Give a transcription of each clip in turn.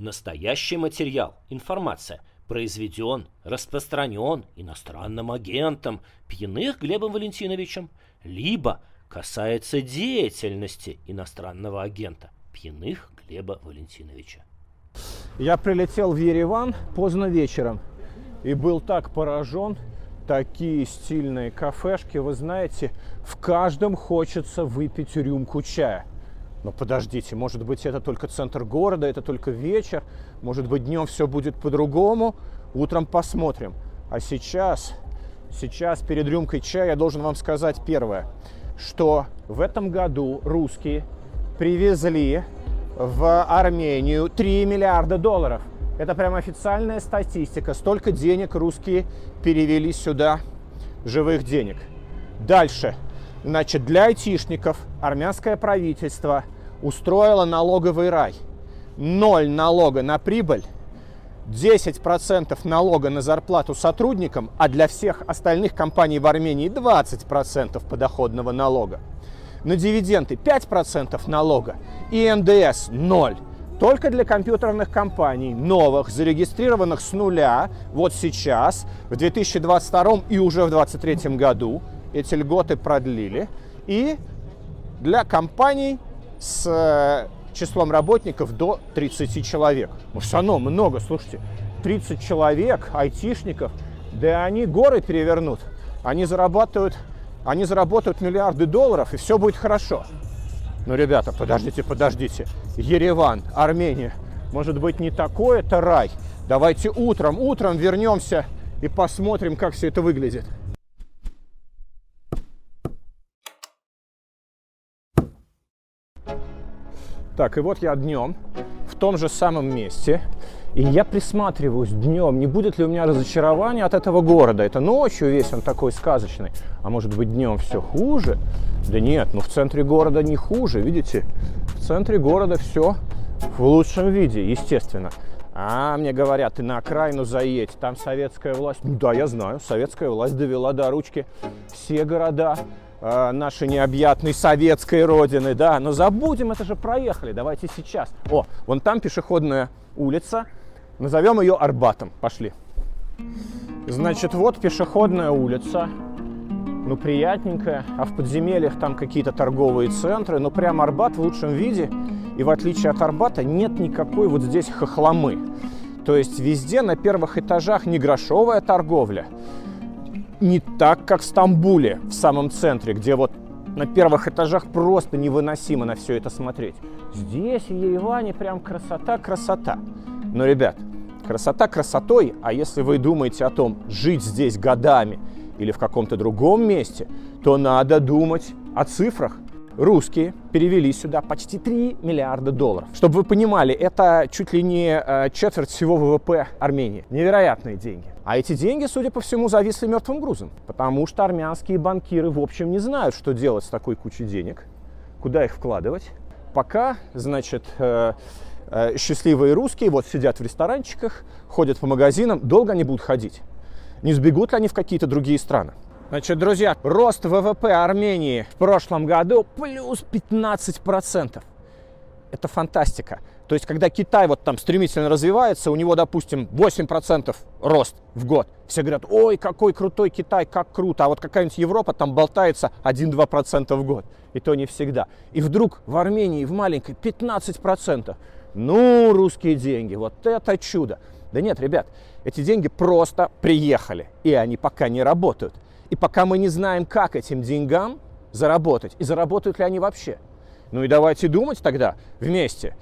Настоящий материал, информация, произведен, распространен иностранным агентом, пьяных Глебом Валентиновичем, либо касается деятельности иностранного агента, пьяных Глеба Валентиновича. Я прилетел в Ереван поздно вечером и был так поражен. Такие стильные кафешки, вы знаете, в каждом хочется выпить рюмку чая. Но подождите, может быть, это только центр города, это только вечер, может быть, днем все будет по-другому, утром посмотрим. А сейчас перед рюмкой чая я должен вам сказать первое, что в этом году русские привезли в Армению 3 миллиарда долларов. Это прям официальная статистика. Столько денег русские перевели сюда, живых денег. Дальше. Значит, для айтишников армянское правительство устроило налоговый рай. 0 налога на прибыль, 10% налога на зарплату сотрудникам, а для всех остальных компаний в Армении 20% подоходного налога. На дивиденды 5% налога и НДС 0. Только для компьютерных компаний, новых, зарегистрированных с нуля, вот сейчас, в 2022 и уже в 2023 году, эти льготы продлили. И для компаний с числом работников до 30 человек. Ну, все равно много, слушайте, 30 человек, айтишников, да они горы перевернут. Они заработают миллиарды долларов, и все будет хорошо. Ну, ребята, подождите. Ереван, Армения, может быть, не такой это рай? Давайте утром вернемся и посмотрим, как все это выглядит. Так, и вот я днем в том же самом месте. И я присматриваюсь днем, не будет ли у меня разочарования от этого города. Это ночью весь он такой сказочный. А может быть, днем все хуже? Да нет, ну в центре города не хуже, видите? В центре города все в лучшем виде, естественно. А мне говорят, ты на окраину заедь, там советская власть. Ну да, я знаю, советская власть довела до ручки все города нашей необъятной советской родины. Да, но забудем, это же проехали, давайте сейчас. О, вон там пешеходная улица. Назовем ее Арбатом. Пошли. Значит, вот пешеходная улица. Ну, приятненькая. А в подземельях там какие-то торговые центры. Ну, прям Арбат в лучшем виде. И в отличие от Арбата нет никакой вот здесь хохломы. То есть везде на первых этажах не грошовая торговля. Не так, как в Стамбуле, в самом центре, где вот на первых этажах просто невыносимо на все это смотреть. Здесь, в Ереване, прям красота. Но, ребят, красота красотой, а если вы думаете о том, жить здесь годами или в каком-то другом месте, то надо думать о цифрах. Русские перевели сюда почти 3 миллиарда долларов. Чтобы вы понимали, это чуть ли не четверть всего ВВП Армении. Невероятные деньги. А эти деньги, судя по всему, зависли мертвым грузом, потому что армянские банкиры, в общем, не знают, что делать с такой кучей денег, куда их вкладывать. Пока, значит, счастливые русские вот сидят в ресторанчиках, ходят по магазинам. Долго они будут ходить? Не сбегут ли они в какие-то другие страны? Значит, друзья, рост ВВП Армении в прошлом году плюс 15%. Это фантастика. То есть, когда Китай вот там стремительно развивается, у него, допустим, 8% рост в год. Все говорят, ой, какой крутой Китай, как круто. А вот какая-нибудь Европа там болтается 1-2% в год. И то не всегда. И вдруг в Армении, в маленькой, 15%. Ну, русские деньги, вот это чудо. Да нет, ребят, эти деньги просто приехали, и они пока не работают. И пока мы не знаем, как этим деньгам заработать, и заработают ли они вообще. Ну и давайте думать тогда вместе.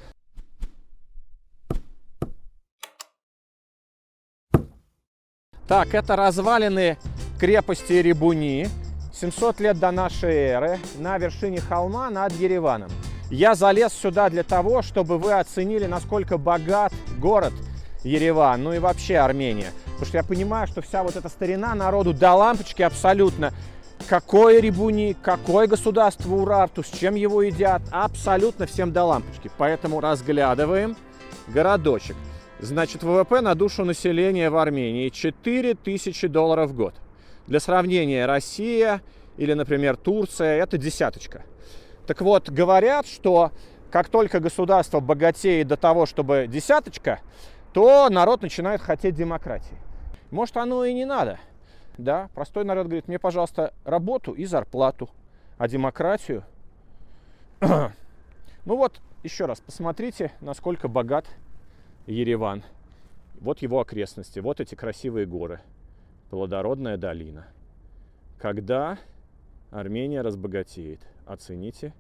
Так, это развалины крепости Ребуни, 700 лет до нашей эры, на вершине холма над Ереваном. Я залез сюда для того, чтобы вы оценили, насколько богат город Ереван, ну и вообще Армения. Потому что я понимаю, что вся вот эта старина народу до лампочки абсолютно. Какое Ребуни, какое государство Урарту, с чем его едят, абсолютно всем до лампочки. Поэтому разглядываем городочек. Значит, ВВП на душу населения в Армении $4000 в год. Для сравнения, Россия или, например, Турция – это десяточка. Так вот, говорят, что Как только государство богатеет до того, чтобы десяточка, то народ начинает хотеть демократии. Может, оно и не надо. Да? Простой народ говорит: мне, пожалуйста, работу и зарплату, а демократию... Ну вот, еще раз, посмотрите, насколько богат Ереван. Вот его окрестности, вот эти красивые горы, плодородная долина. Когда Армения разбогатеет, оцените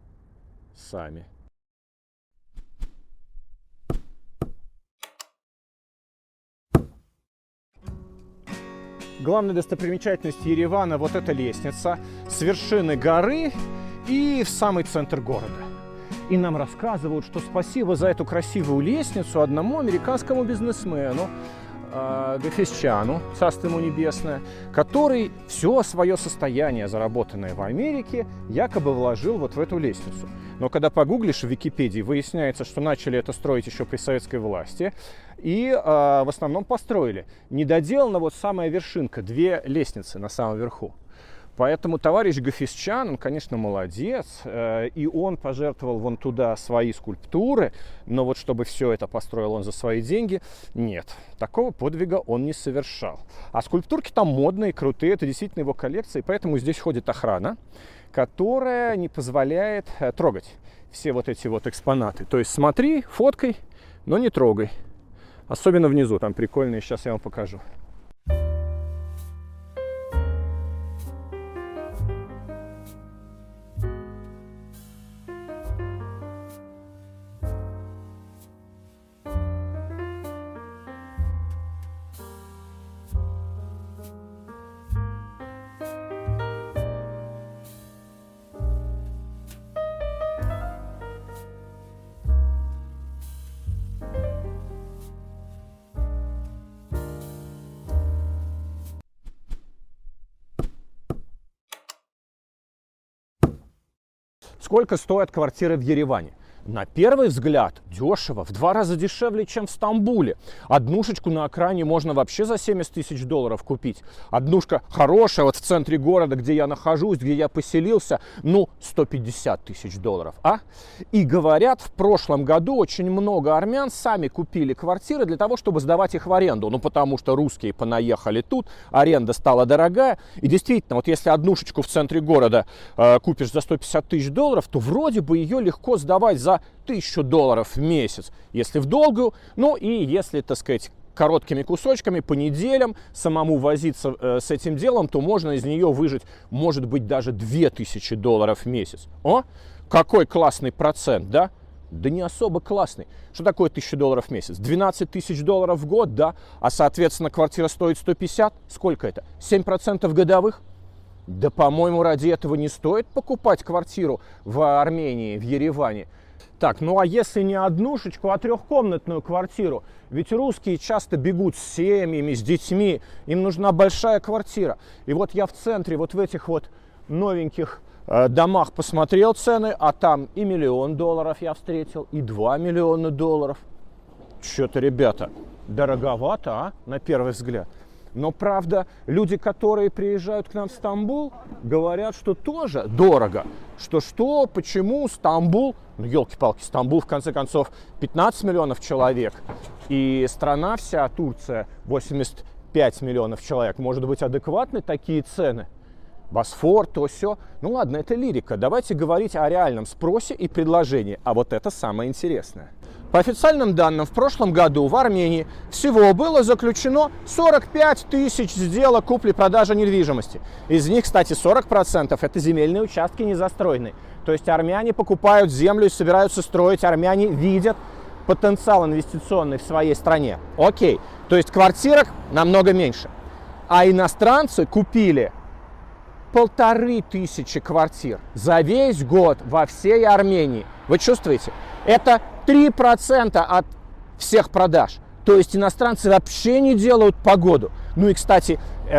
сами. Главная достопримечательность Еревана – вот эта лестница с вершины горы и в самый центр города. И нам рассказывают, что спасибо за эту красивую лестницу одному американскому бизнесмену, Гафесчану, царство ему небесное, который все свое состояние, заработанное в Америке, якобы вложил вот в эту лестницу. Но когда погуглишь в Википедии, выясняется, что начали это строить еще при советской власти. И в основном построили. Недоделана вот самая вершинка, две лестницы на самом верху. Поэтому товарищ Гафесчан, он, конечно, молодец, и он пожертвовал вон туда свои скульптуры, но вот чтобы все это построил он за свои деньги, нет, такого подвига он не совершал. А скульптурки там модные, крутые, это действительно его коллекция, и поэтому здесь ходит охрана, которая не позволяет трогать все вот эти вот экспонаты. То есть смотри, фоткай, но не трогай. Особенно внизу, там прикольные, сейчас я вам покажу. Сколько стоят квартиры в Ереване? На первый взгляд дешево, в 2 раза дешевле, чем в Стамбуле. Однушечку на окраине можно вообще за $70 тысяч купить. Однушка хорошая, вот в центре города, где я нахожусь, где я поселился, ну, $150 тысяч, а? И говорят, в прошлом году очень много армян сами купили квартиры для того, чтобы сдавать их в аренду. Ну, потому что русские понаехали тут, аренда стала дорогая. И действительно, вот если однушечку в центре города купишь за $150 тысяч, то вроде бы ее легко сдавать за $1000 в месяц, если в долгую, ну и если, так сказать, короткими кусочками, по неделям самому возиться с этим делом, то можно из нее выжить, может быть, даже $2000 в месяц. О, какой классный процент, да? Да не особо классный. Что такое $1000 в месяц? $12 тысяч в год, да? А, соответственно, квартира стоит 150. Сколько это? 7% годовых? Да, по-моему, ради этого не стоит покупать квартиру в Армении, в Ереване. Так, ну а если не однушечку, а трехкомнатную квартиру? Ведь русские часто бегут с семьями, с детьми, им нужна большая квартира. И вот я в центре, вот в этих вот новеньких домах посмотрел цены, а там и $1 миллион я встретил, и $2 миллиона. Чё-то, ребята, дороговато, а, на первый взгляд. Но, правда, люди, которые приезжают к нам в Стамбул, говорят, что тоже дорого. Что, почему Стамбул, ну, елки-палки, Стамбул, в конце концов, 15 миллионов человек. И страна вся, Турция, 85 миллионов человек. Может быть, адекватны такие цены? Босфор, то-сё. Ну, ладно, это лирика. Давайте говорить о реальном спросе и предложении. А вот это самое интересное. По официальным данным, в прошлом году в Армении всего было заключено 45 тысяч сделок купли-продажи недвижимости. Из них, кстати, 40% это земельные участки незастроенные. То есть армяне покупают землю и собираются строить, армяне видят потенциал инвестиционный в своей стране. Окей, то есть квартирок намного меньше. А иностранцы купили 1500 квартир за весь год во всей Армении. Вы чувствуете? Это 3% от всех продаж. То есть иностранцы вообще не делают погоду. Ну и, кстати,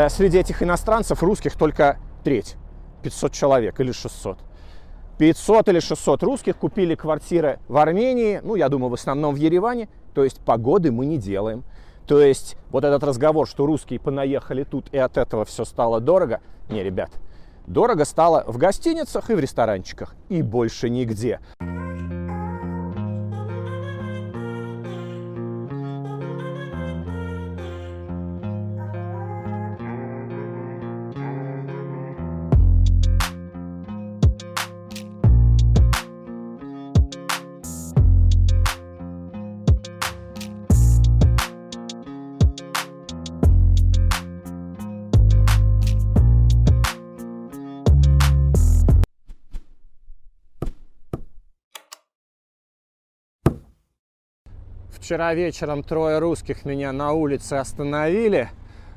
среди этих иностранцев русских только треть. 500 человек или 600. 500 или 600 русских купили квартиры в Армении, ну, я думаю, в основном в Ереване. То есть погоды мы не делаем. То есть вот этот разговор, что русские понаехали тут и от этого все стало дорого. Не, ребят, дорого стало в гостиницах и в ресторанчиках. И больше нигде. Вчера вечером трое русских меня на улице остановили.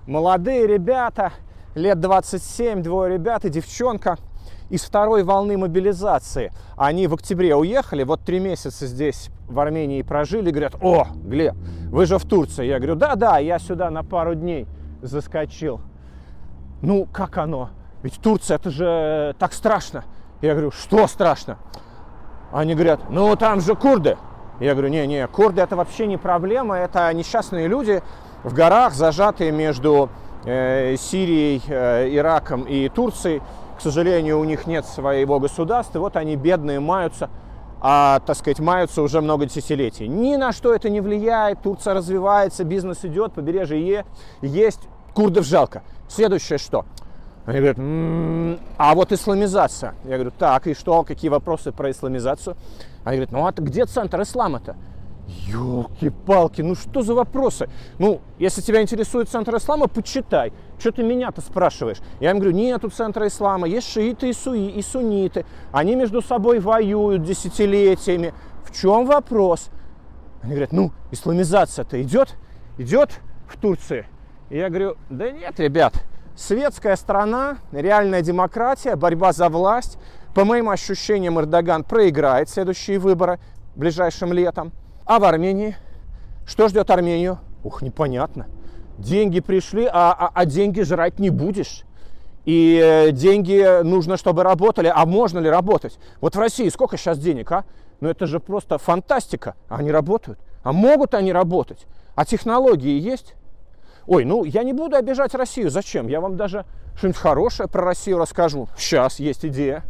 Молодые ребята, лет 27, двое ребят и девчонка из второй волны мобилизации. Они в октябре уехали, вот 3 месяца здесь в Армении прожили. Говорят: о, Глеб, вы же в Турции. Я говорю: да, я сюда на пару дней заскочил. Ну, как оно? Ведь Турция, это же так страшно. Я говорю: что страшно? Они говорят: ну, там же курды. Я говорю: не, курды это вообще не проблема, это несчастные люди в горах, зажатые между Сирией, Ираком и Турцией. К сожалению, у них нет своего государства, вот они бедные маются, маются уже много десятилетий. Ни на что это не влияет, Турция развивается, бизнес идет, побережье есть, курдов жалко. Следующее что? Они говорят: а вот исламизация. Я говорю: так, и что, какие вопросы про исламизацию? Они говорят: ну а где центр ислама-то? Ёлки-палки, ну что за вопросы? Ну, если тебя интересует центр ислама, почитай. Что ты меня-то спрашиваешь? Я им говорю: нету центра ислама, есть шииты и сунниты. Они между собой воюют десятилетиями. В чем вопрос? Они говорят: ну, исламизация-то идет в Турции? И я говорю: да нет, ребят. Светская страна, реальная демократия, борьба за власть. По моим ощущениям, Эрдоган проиграет следующие выборы ближайшим летом. А в Армении? Что ждет Армению? Ух, непонятно. Деньги пришли, а деньги жрать не будешь. И деньги нужно, чтобы работали. А можно ли работать? Вот в России сколько сейчас денег, а? Ну это же просто фантастика. Они работают. А могут они работать? А технологии есть? Ой, ну я не буду обижать Россию. Зачем? Я вам даже что-нибудь хорошее про Россию расскажу. Сейчас есть идея.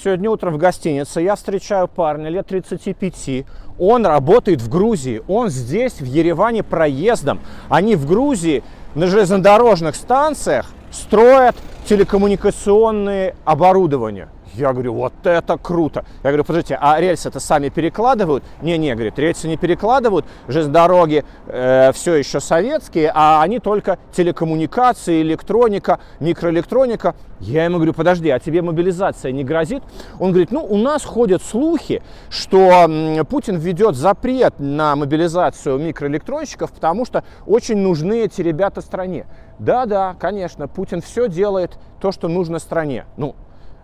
Сегодня утром в гостинице я встречаю парня лет 35. Он работает в Грузии. Он здесь, в Ереване, проездом. Они в Грузии на железнодорожных станциях строят телекоммуникационные оборудования. Я говорю: вот это круто. Я говорю: подождите, а рельсы-то сами перекладывают? Не, говорит, рельсы не перекладывают. Железнодороги все еще советские, а они только телекоммуникации, электроника, микроэлектроника. Я ему говорю: подожди, а тебе мобилизация не грозит? Он говорит: ну, у нас ходят слухи, что Путин введет запрет на мобилизацию микроэлектронщиков, потому что очень нужны эти ребята стране. Да, конечно, Путин все делает то, что нужно стране. Ну,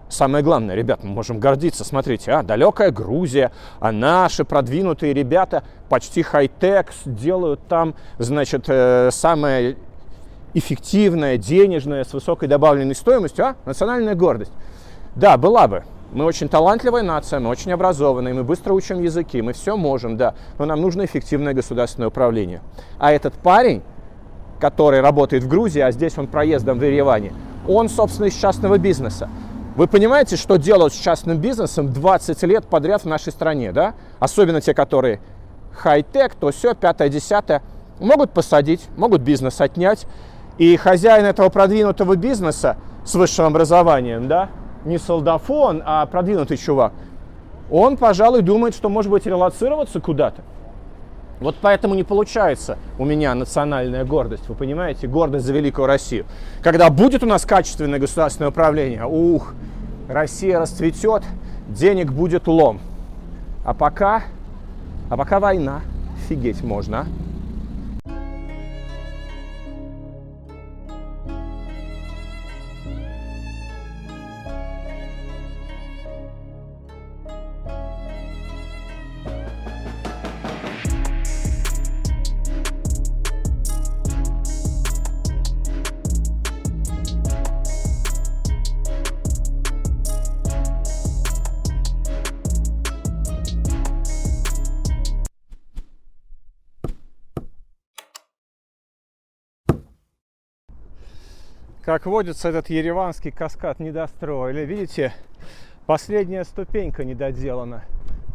самое главное, ребят, мы можем гордиться. Смотрите, далекая Грузия, а наши продвинутые ребята почти хай-тек делают там, значит, самое эффективное, денежное, с высокой добавленной стоимостью, национальная гордость. Да, была бы. Мы очень талантливая нация, мы очень образованные, мы быстро учим языки, мы все можем, да, но нам нужно эффективное государственное управление. А этот парень, который работает в Грузии, а здесь он проездом в Ереване, он, собственно, из частного бизнеса. Вы понимаете, что делают с частным бизнесом 20 лет подряд в нашей стране, да? Особенно те, которые хай-тек, то все, 5-10, могут посадить, могут бизнес отнять. И хозяин этого продвинутого бизнеса с высшим образованием, да, не солдафон, а продвинутый чувак, он, пожалуй, думает, что может быть релацироваться куда-то. Вот поэтому не получается у меня национальная гордость, вы понимаете, гордость за великую Россию. Когда будет у нас качественное государственное управление, ух, Россия расцветет, денег будет лом. А пока война, офигеть можно, а? Как водится, этот ереванский каскад не достроили. Видите, последняя ступенька не доделана.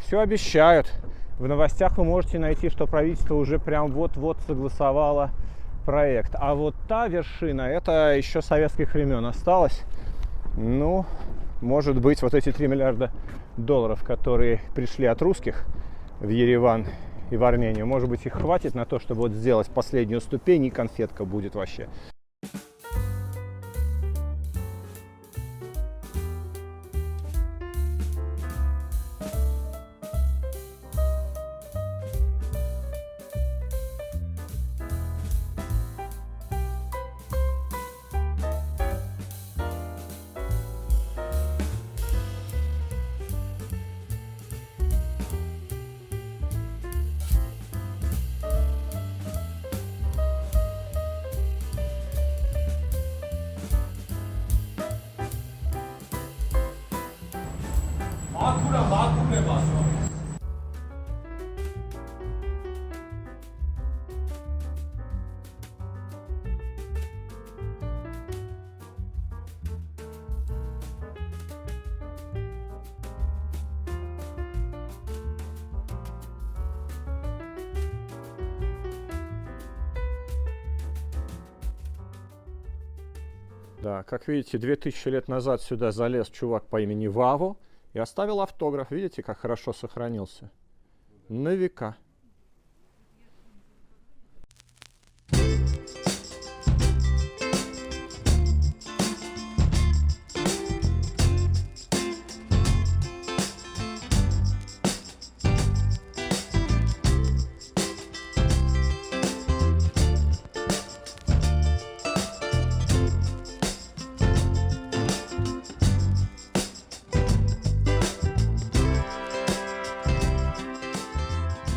Все обещают. В новостях вы можете найти, что правительство уже прям вот-вот согласовало проект. А вот та вершина, это еще советских времен осталось. Ну, может быть, вот эти 3 миллиарда долларов, которые пришли от русских в Ереван и в Армению, может быть, их хватит на то, чтобы вот сделать последнюю ступень, и конфетка будет вообще. Да, как видите, 2000 лет назад сюда залез чувак по имени Ваво и оставил автограф. Видите, как хорошо сохранился? На века.